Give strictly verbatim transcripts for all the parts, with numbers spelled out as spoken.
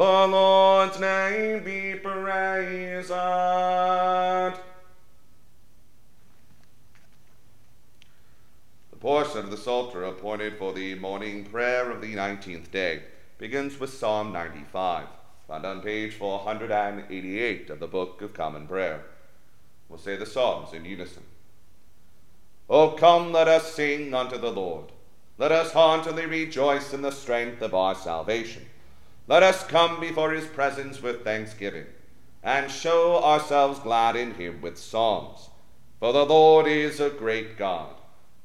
The Lord's name be praised. The portion of the Psalter appointed for the morning prayer of the nineteenth day begins with Psalm ninety-five, found on page four hundred eighty-eight of the Book of Common Prayer. We'll say the Psalms in unison. O come, let us sing unto the Lord. Let us heartily rejoice in the strength of our salvation. Let us come before his presence with thanksgiving, and show ourselves glad in him with psalms. For the Lord is a great God,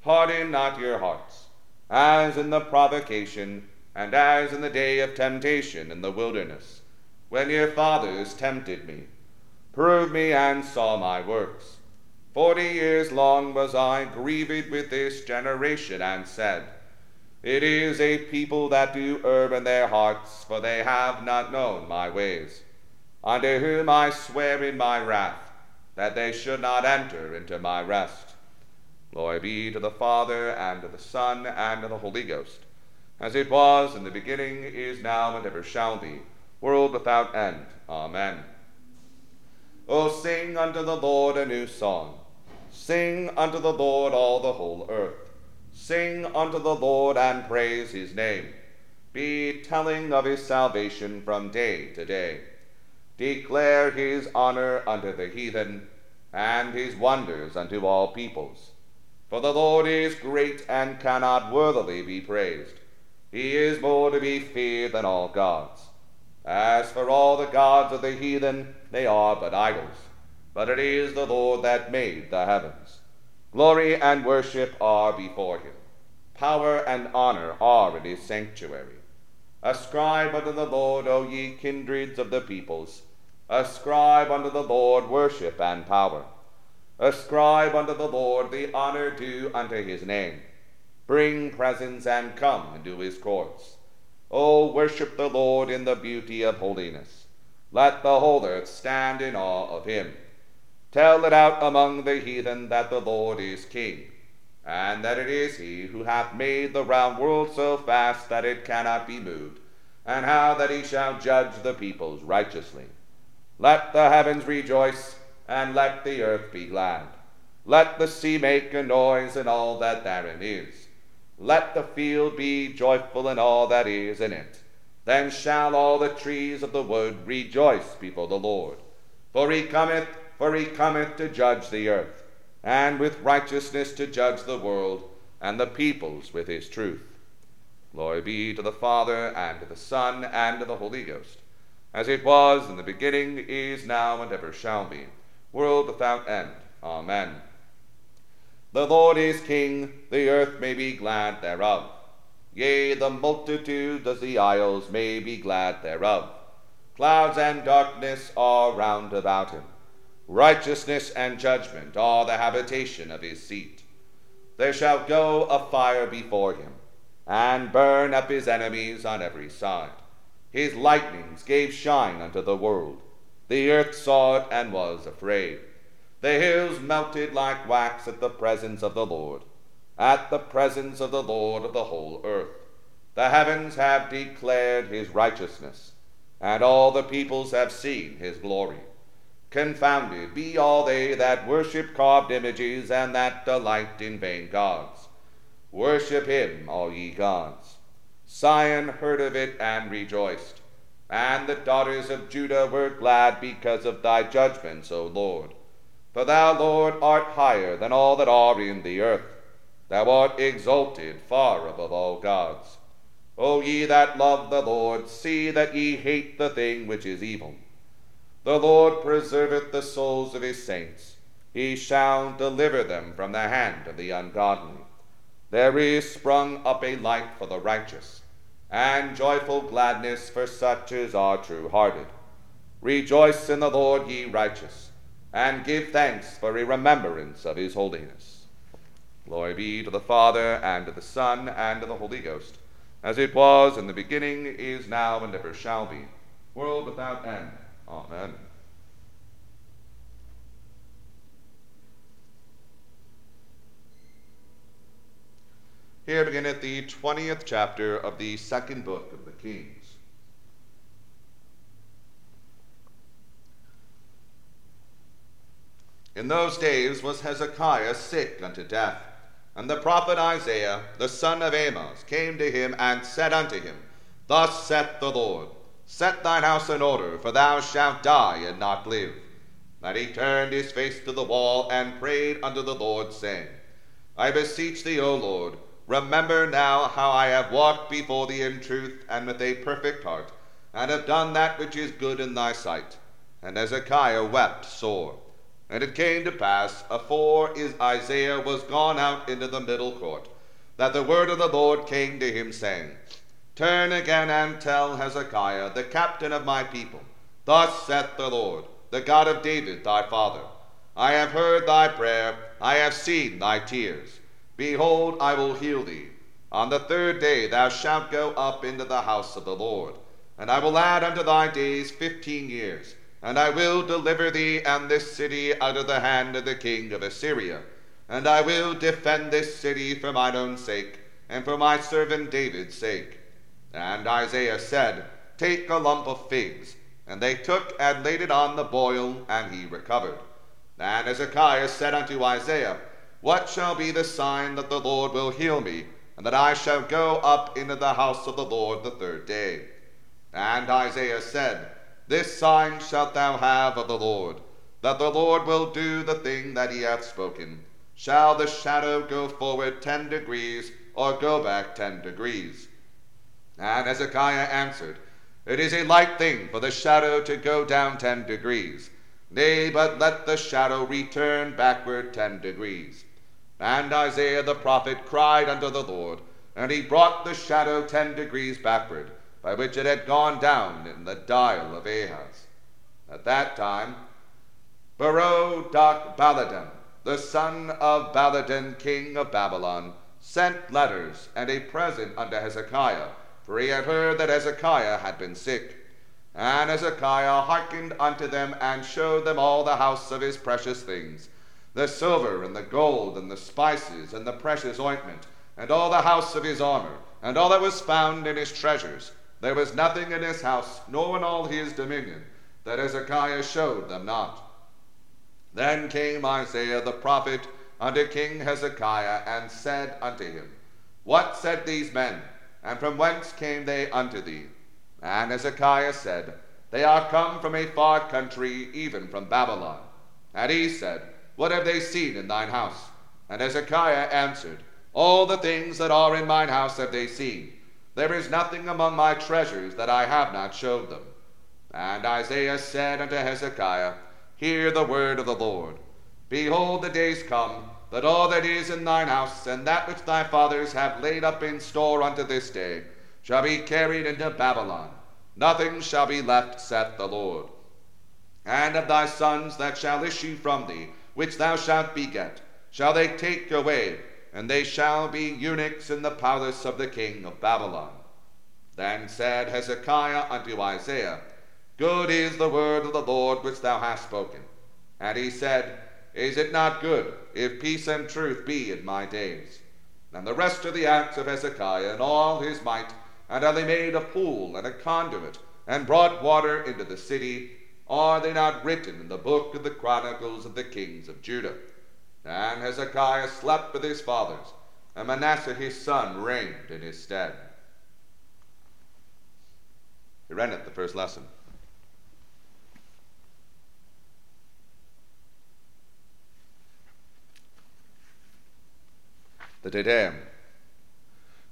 harden not your hearts, as in the provocation, and as in the day of temptation in the wilderness, when your fathers tempted me. Prove me and saw my works. Forty years long was I grieved with this generation, and said, It is a people that do err in their hearts, for they have not known my ways, unto whom I swear in my wrath, that they should not enter into my rest. Glory be to the Father, and to the Son, and to the Holy Ghost, as it was in the beginning, is now, and ever shall be, world without end. Amen. O sing unto the Lord a new song. Sing unto the Lord all the whole earth. Sing unto the Lord and praise his name. Be telling of his salvation from day to day. Declare his honor unto the heathen, and his wonders unto all peoples. For the Lord is great and cannot worthily be praised. He is more to be feared than all gods. As for all the gods of the heathen, they are but idols. But it is the Lord that made the heavens. Glory and worship are before him. Power and honor are in his sanctuary. Ascribe unto the Lord, O ye kindreds of the peoples. Ascribe unto the Lord worship and power. Ascribe unto the Lord the honor due unto his name. Bring presents and come into his courts. O worship the Lord in the beauty of holiness. Let the whole earth stand in awe of him. Tell it out among the heathen that the Lord is king, and that it is he who hath made the round world so fast that it cannot be moved, and how that he shall judge the peoples righteously. Let the heavens rejoice, and let the earth be glad. Let the sea make a noise, and all that therein is. Let the field be joyful, and all that is in it. Then shall all the trees of the wood rejoice before the Lord, for he cometh, For he cometh to judge the earth, and with righteousness to judge the world, and the peoples with his truth. Glory be to the Father, and to the Son, and to the Holy Ghost, as it was in the beginning, is now, and ever shall be, world without end. Amen. The Lord is king, the earth may be glad thereof. Yea, the multitude of the isles may be glad thereof. Clouds and darkness are round about him. Righteousness and judgment are the habitation of his seat. There shall go a fire before him, and burn up his enemies on every side. His lightnings gave shine unto the world. The earth saw it and was afraid. The hills melted like wax at the presence of the Lord, at the presence of the Lord of the whole earth. The heavens have declared his righteousness, and all the peoples have seen his glory. Confounded be all they that worship carved images, and that delight in vain gods. Worship him, all ye gods. Sion heard of it and rejoiced, and the daughters of Judah were glad because of thy judgments, O Lord. For thou, Lord, art higher than all that are in the earth. Thou art exalted far above all gods. O ye that love the Lord, see that ye hate the thing which is evil. The Lord preserveth the souls of his saints. He shall deliver them from the hand of the ungodly. There is sprung up a light for the righteous, and joyful gladness for such as are true-hearted. Rejoice in the Lord, ye righteous, and give thanks for a remembrance of his holiness. Glory be to the Father, and to the Son, and to the Holy Ghost, as it was in the beginning, is now, and ever shall be, world without end. Amen. Here beginneth the twentieth chapter of the second book of the Kings. In those days was Hezekiah sick unto death, and the prophet Isaiah, the son of Amoz, came to him and said unto him, Thus saith the Lord, Set thine house in order, for thou shalt die and not live. And he turned his face to the wall and prayed unto the Lord, saying, I beseech thee, O Lord, remember now how I have walked before thee in truth and with a perfect heart, and have done that which is good in thy sight. And Hezekiah wept sore. And it came to pass, afore Isaiah was gone out into the middle court, that the word of the Lord came to him, saying, Turn again and tell Hezekiah, the captain of my people, Thus saith the Lord, the God of David thy father, I have heard thy prayer, I have seen thy tears. Behold, I will heal thee. On the third day thou shalt go up into the house of the Lord, and I will add unto thy days fifteen years, and I will deliver thee and this city out of the hand of the king of Assyria, and I will defend this city for mine own sake, and for my servant David's sake. And Isaiah said, Take a lump of figs. And they took and laid it on the boil, and he recovered. And Hezekiah said unto Isaiah, What shall be the sign that the Lord will heal me, and that I shall go up into the house of the Lord the third day? And Isaiah said, This sign shalt thou have of the Lord, that the Lord will do the thing that he hath spoken. Shall the shadow go forward ten degrees, or go back ten degrees? And Hezekiah answered, It is a light thing for the shadow to go down ten degrees. Nay, but let the shadow return backward ten degrees. And Isaiah the prophet cried unto the Lord, and he brought the shadow ten degrees backward, by which it had gone down in the dial of Ahaz. At that time, Barodach Baladan, the son of Baladan, king of Babylon, sent letters and a present unto Hezekiah, for he had heard that Hezekiah had been sick. And Hezekiah hearkened unto them, and showed them all the house of his precious things, the silver, and the gold, and the spices, and the precious ointment, and all the house of his armor, and all that was found in his treasures. There was nothing in his house, nor in all his dominion, that Hezekiah showed them not. Then came Isaiah the prophet unto King Hezekiah, and said unto him, What said these men, and from whence came they unto thee? And Hezekiah said, They are come from a far country, even from Babylon. And he said, What have they seen in thine house? And Hezekiah answered, All the things that are in mine house have they seen. There is nothing among my treasures that I have not showed them. And Isaiah said unto Hezekiah, Hear the word of the Lord. Behold, the days come, that all that is in thine house, and that which thy fathers have laid up in store unto this day, shall be carried into Babylon. Nothing shall be left, saith the Lord. And of thy sons that shall issue from thee, which thou shalt beget, shall they take away, and they shall be eunuchs in the palace of the king of Babylon. Then said Hezekiah unto Isaiah, Good is the word of the Lord which thou hast spoken. And he said, Is it not good, if peace and truth be in my days? And the rest of the acts of Hezekiah, and all his might, and how they made a pool and a conduit, and brought water into the city, are they not written in the book of the chronicles of the kings of Judah? And Hezekiah slept with his fathers, and Manasseh his son reigned in his stead. Here endeth the first lesson. The Te Deum.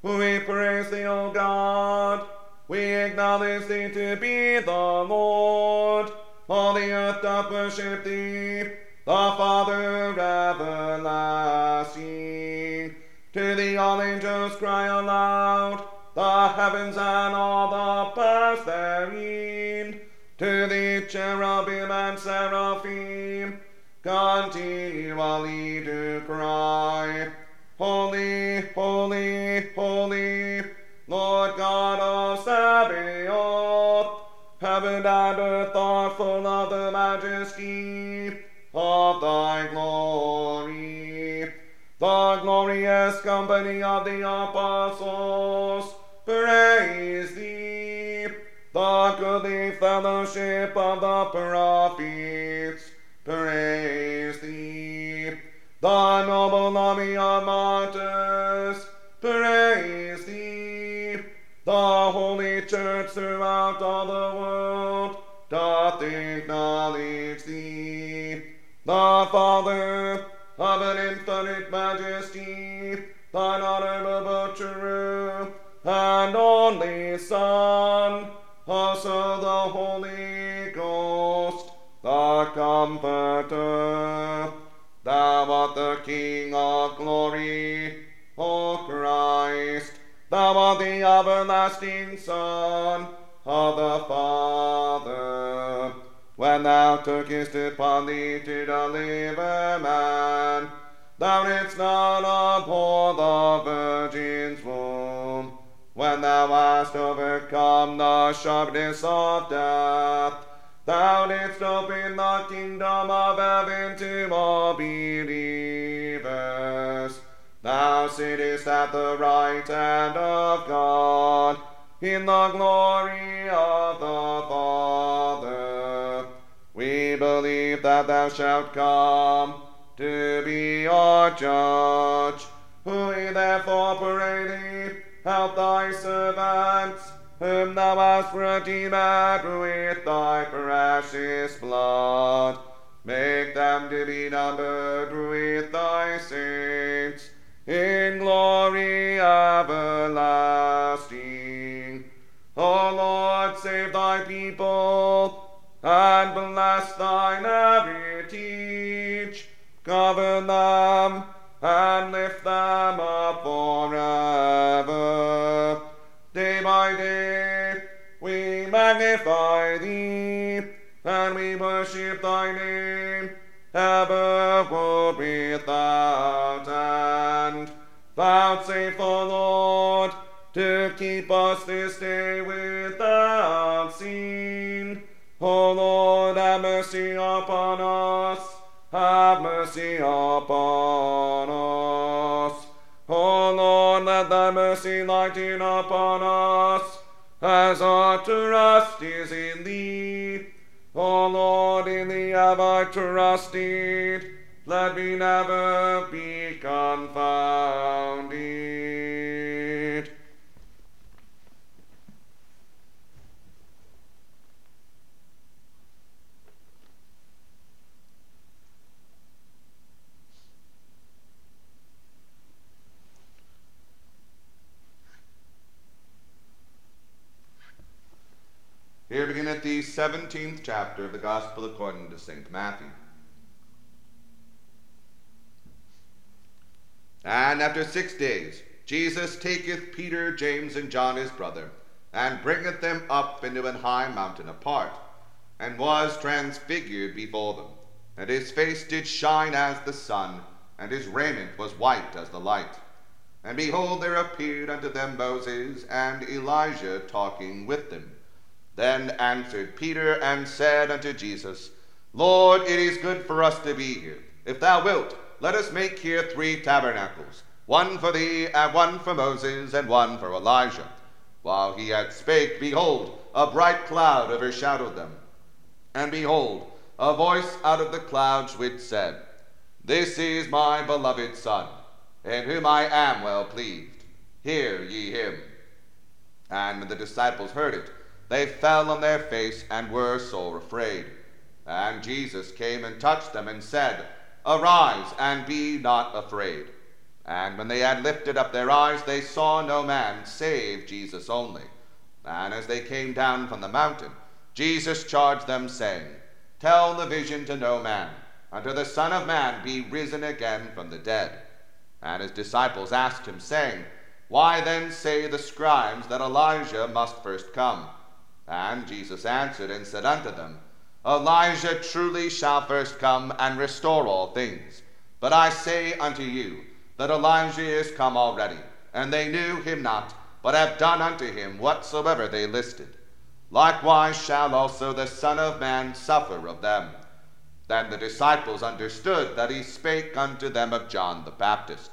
We praise thee, O God, we acknowledge thee to be the Lord. All the earth doth worship thee, the Father everlasting. To thee all angels cry aloud, the heavens and all the powers therein, to the cherubim and seraphim, continually do cry, Holy, holy, holy, Lord God of Sabaoth. Heaven and earth are full of the majesty of thy glory. The glorious company of the apostles praise thee. The goodly fellowship of the prophets praise thee. The noble army of martyrs praise thee. The holy church throughout all the world doth acknowledge thee. The Father of an infinite majesty, thine honorable, true, and only Son, also the Holy Ghost, the Comforter. Thou art the King of glory, O Christ. Thou art the everlasting Son of the Father. When thou tookest upon thee to deliver man, thou didst not abhor the virgin's womb. When thou hast overcome the sharpness of death, thou didst open the kingdom of heaven to all believers. Thou sittest at the right hand of God, in the glory of the Father. We believe that thou shalt come to be our judge. We therefore pray thee, help thy servants, whom thou hast redeemed with thy precious blood. Make them to be numbered with thy saints in glory everlasting. O Lord, save thy people, and bless thine heritage. Cover them, and lift them up forever. Day by day we magnify thee, and we worship thy name, ever world without end. Vouchsafe, O Lord, to keep us this day without sin. O Lord, have mercy upon us, have mercy upon us. O Lord, let thy mercy lighten upon us, as our trust is in thee. O Lord, in thee have I trusted, let me never be confounded. Here begin at the seventeenth chapter of the Gospel according to Saint Matthew. And after six days Jesus taketh Peter, James, and John his brother, and bringeth them up into an high mountain apart, and was transfigured before them. And his face did shine as the sun, and his raiment was white as the light. And behold, there appeared unto them Moses and Elijah talking with them. Then answered Peter and said unto Jesus, Lord, it is good for us to be here. If thou wilt, let us make here three tabernacles, one for thee, and one for Moses, and one for Elijah. While he yet spake, behold, a bright cloud overshadowed them. And behold, a voice out of the clouds which said, This is my beloved Son, in whom I am well pleased. Hear ye him. And when the disciples heard it, they fell on their face and were sore afraid. And Jesus came and touched them and said, Arise and be not afraid. And when they had lifted up their eyes, they saw no man save Jesus only. And as they came down from the mountain, Jesus charged them, saying, Tell the vision to no man, until the Son of Man be risen again from the dead. And his disciples asked him, saying, Why then say the scribes that Elijah must first come? And Jesus answered and said unto them, Elijah truly shall first come and restore all things. But I say unto you, that Elijah is come already, and they knew him not, but have done unto him whatsoever they listed. Likewise shall also the Son of Man suffer of them. Then the disciples understood that he spake unto them of John the Baptist.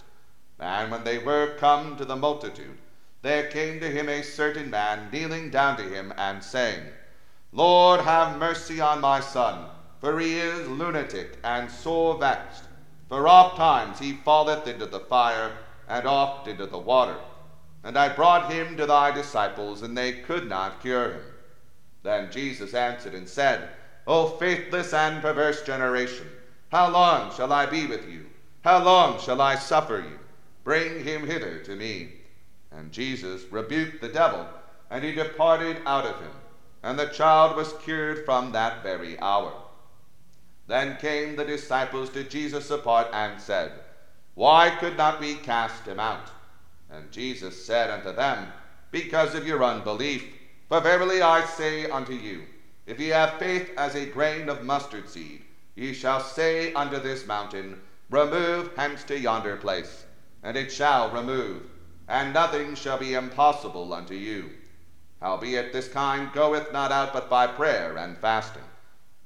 And when they were come to the multitude, there came to him a certain man, kneeling down to him, and saying, Lord, have mercy on my son, for he is lunatic and sore vexed. For oft times he falleth into the fire, and oft into the water. And I brought him to thy disciples, and they could not cure him. Then Jesus answered and said, O faithless and perverse generation, how long shall I be with you? How long shall I suffer you? Bring him hither to me. And Jesus rebuked the devil, and he departed out of him. And the child was cured from that very hour. Then came the disciples to Jesus apart and said, Why could not we cast him out? And Jesus said unto them, Because of your unbelief. For verily I say unto you, If ye have faith as a grain of mustard seed, ye shall say unto this mountain, Remove hence to yonder place, and it shall remove, and nothing shall be impossible unto you. Howbeit this kind goeth not out but by prayer and fasting.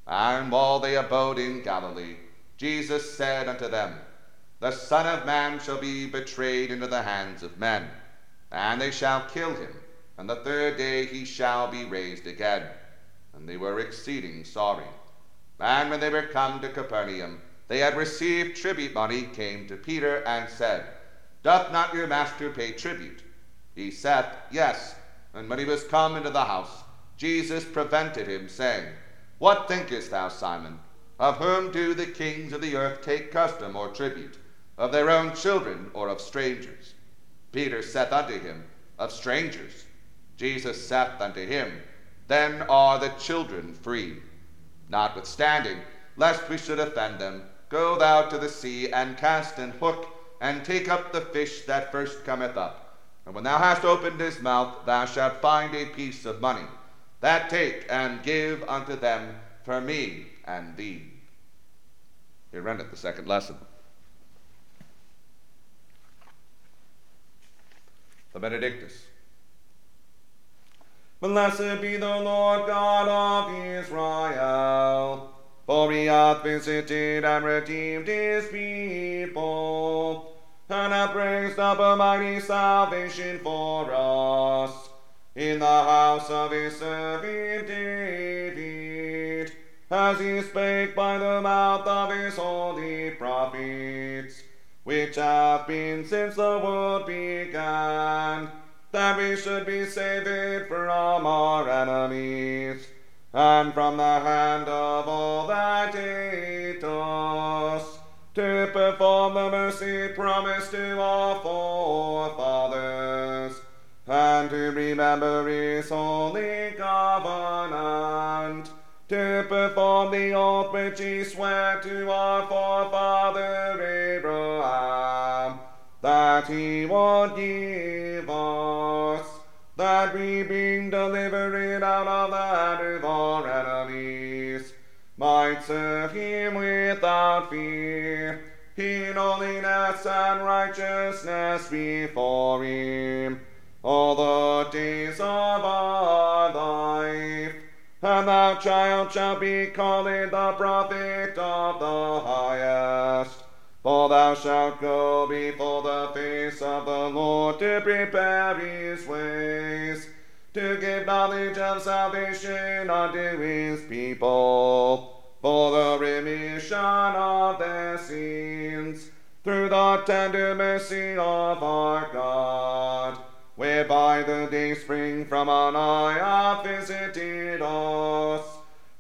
And while they abode in Galilee, Jesus said unto them, The Son of Man shall be betrayed into the hands of men, and they shall kill him, and the third day he shall be raised again. And they were exceeding sorry. And when they were come to Capernaum, they had received tribute money, came to Peter, and said, Doth not your master pay tribute? He saith, Yes. And when he was come into the house, Jesus prevented him, saying, What thinkest thou, Simon? Of whom do the kings of the earth take custom or tribute? Of their own children, or of strangers? Peter saith unto him, Of strangers. Jesus saith unto him, Then are the children free. Notwithstanding, lest we should offend them, go thou to the sea, and cast an hook, and take up the fish that first cometh up. And when thou hast opened his mouth, thou shalt find a piece of money. That take and give unto them for me and thee. Here endeth the second lesson. The Benedictus. Blessed be the Lord God of Israel, for he hath visited and redeemed his people, and hath raised up a mighty salvation for us, in the house of his servant David, as he spake by the mouth of his holy prophets, which have been since the world began, that we should be saved from our enemies, and from the hand of all that hate us, to perform the mercy promised to our forefathers, and to remember his holy covenant, to perform the oath which he sware to our forefather Abraham, that he would give us, that we being delivered out of the hand of our enemies, might serve him without fear, in holiness and righteousness before him, all the days of our life. And thou, child, shalt be called the prophet of the highest. For thou shalt go before the face of the Lord to prepare his ways, to give knowledge of salvation unto his people, for the remission of their sins, through the tender mercy of our God, whereby the day spring from on high hath visited us,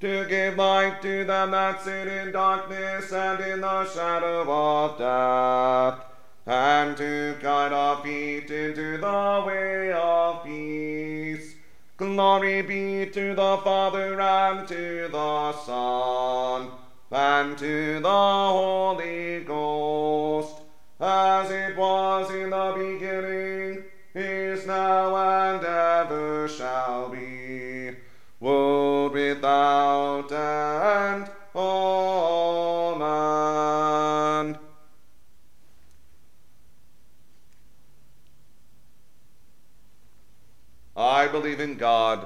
to give light to them that sit in darkness and in the shadow of death, and to guide our feet into the way of peace. Glory be to the Father, and to the Son, and to the Holy Ghost, as it was in the beginning, without end, Amen. I believe in God,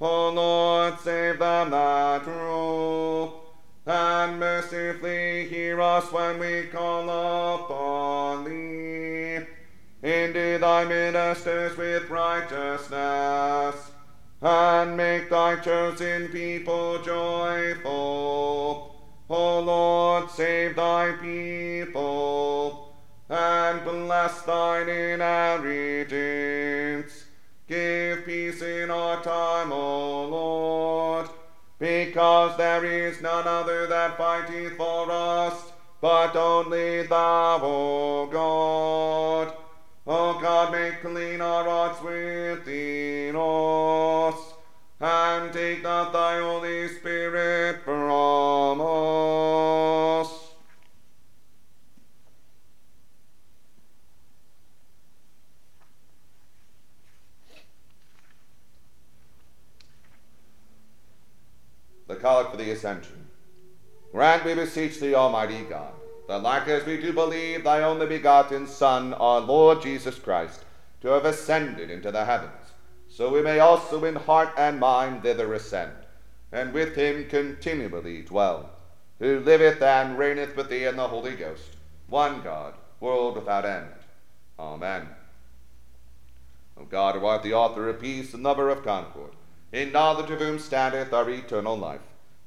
O Lord, save them that rule, and mercifully hear us when we call upon thee. Endue thy ministers with righteousness, and make thy chosen people joyful. O Lord, save thy people, and bless thine inheritance. Give peace in our time, O Lord, because there is none other that fighteth for us, but only thou, O God. O God, make clean our hearts within us, and take not thy Holy Spirit from us. The Collect for the Ascension. Grant, we beseech thee, Almighty God, that like as we do believe thy only begotten Son, our Lord Jesus Christ, to have ascended into the heavens, so we may also in heart and mind thither ascend, and with him continually dwell, who liveth and reigneth with thee in the Holy Ghost, one God, world without end. Amen. O God, who art the author of peace and lover of concord, in knowledge of whom standeth our eternal life,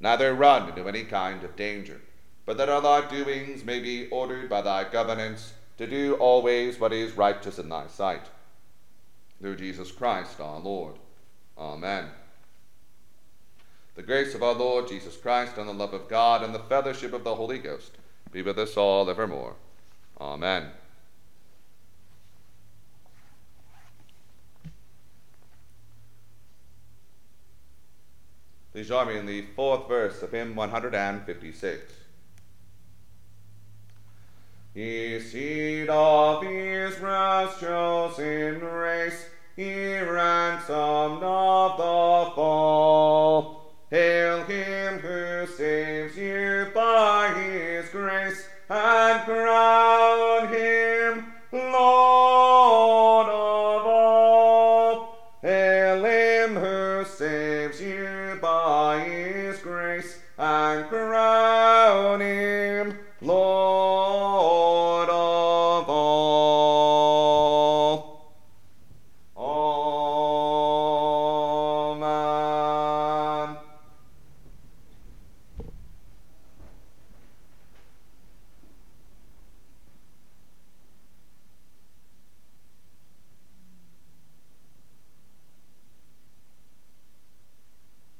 neither run into any kind of danger, but that all our doings may be ordered by thy governance, to do always what is righteous in thy sight. Through Jesus Christ our Lord. Amen. The grace of our Lord Jesus Christ, and the love of God, and the fellowship of the Holy Ghost be with us all evermore. Amen. Please join me in the fourth verse of hymn one hundred fifty-six. Ye seed of Israel's chosen race, he ransomed of the fall. Hail him who saves you by his grace, and cry.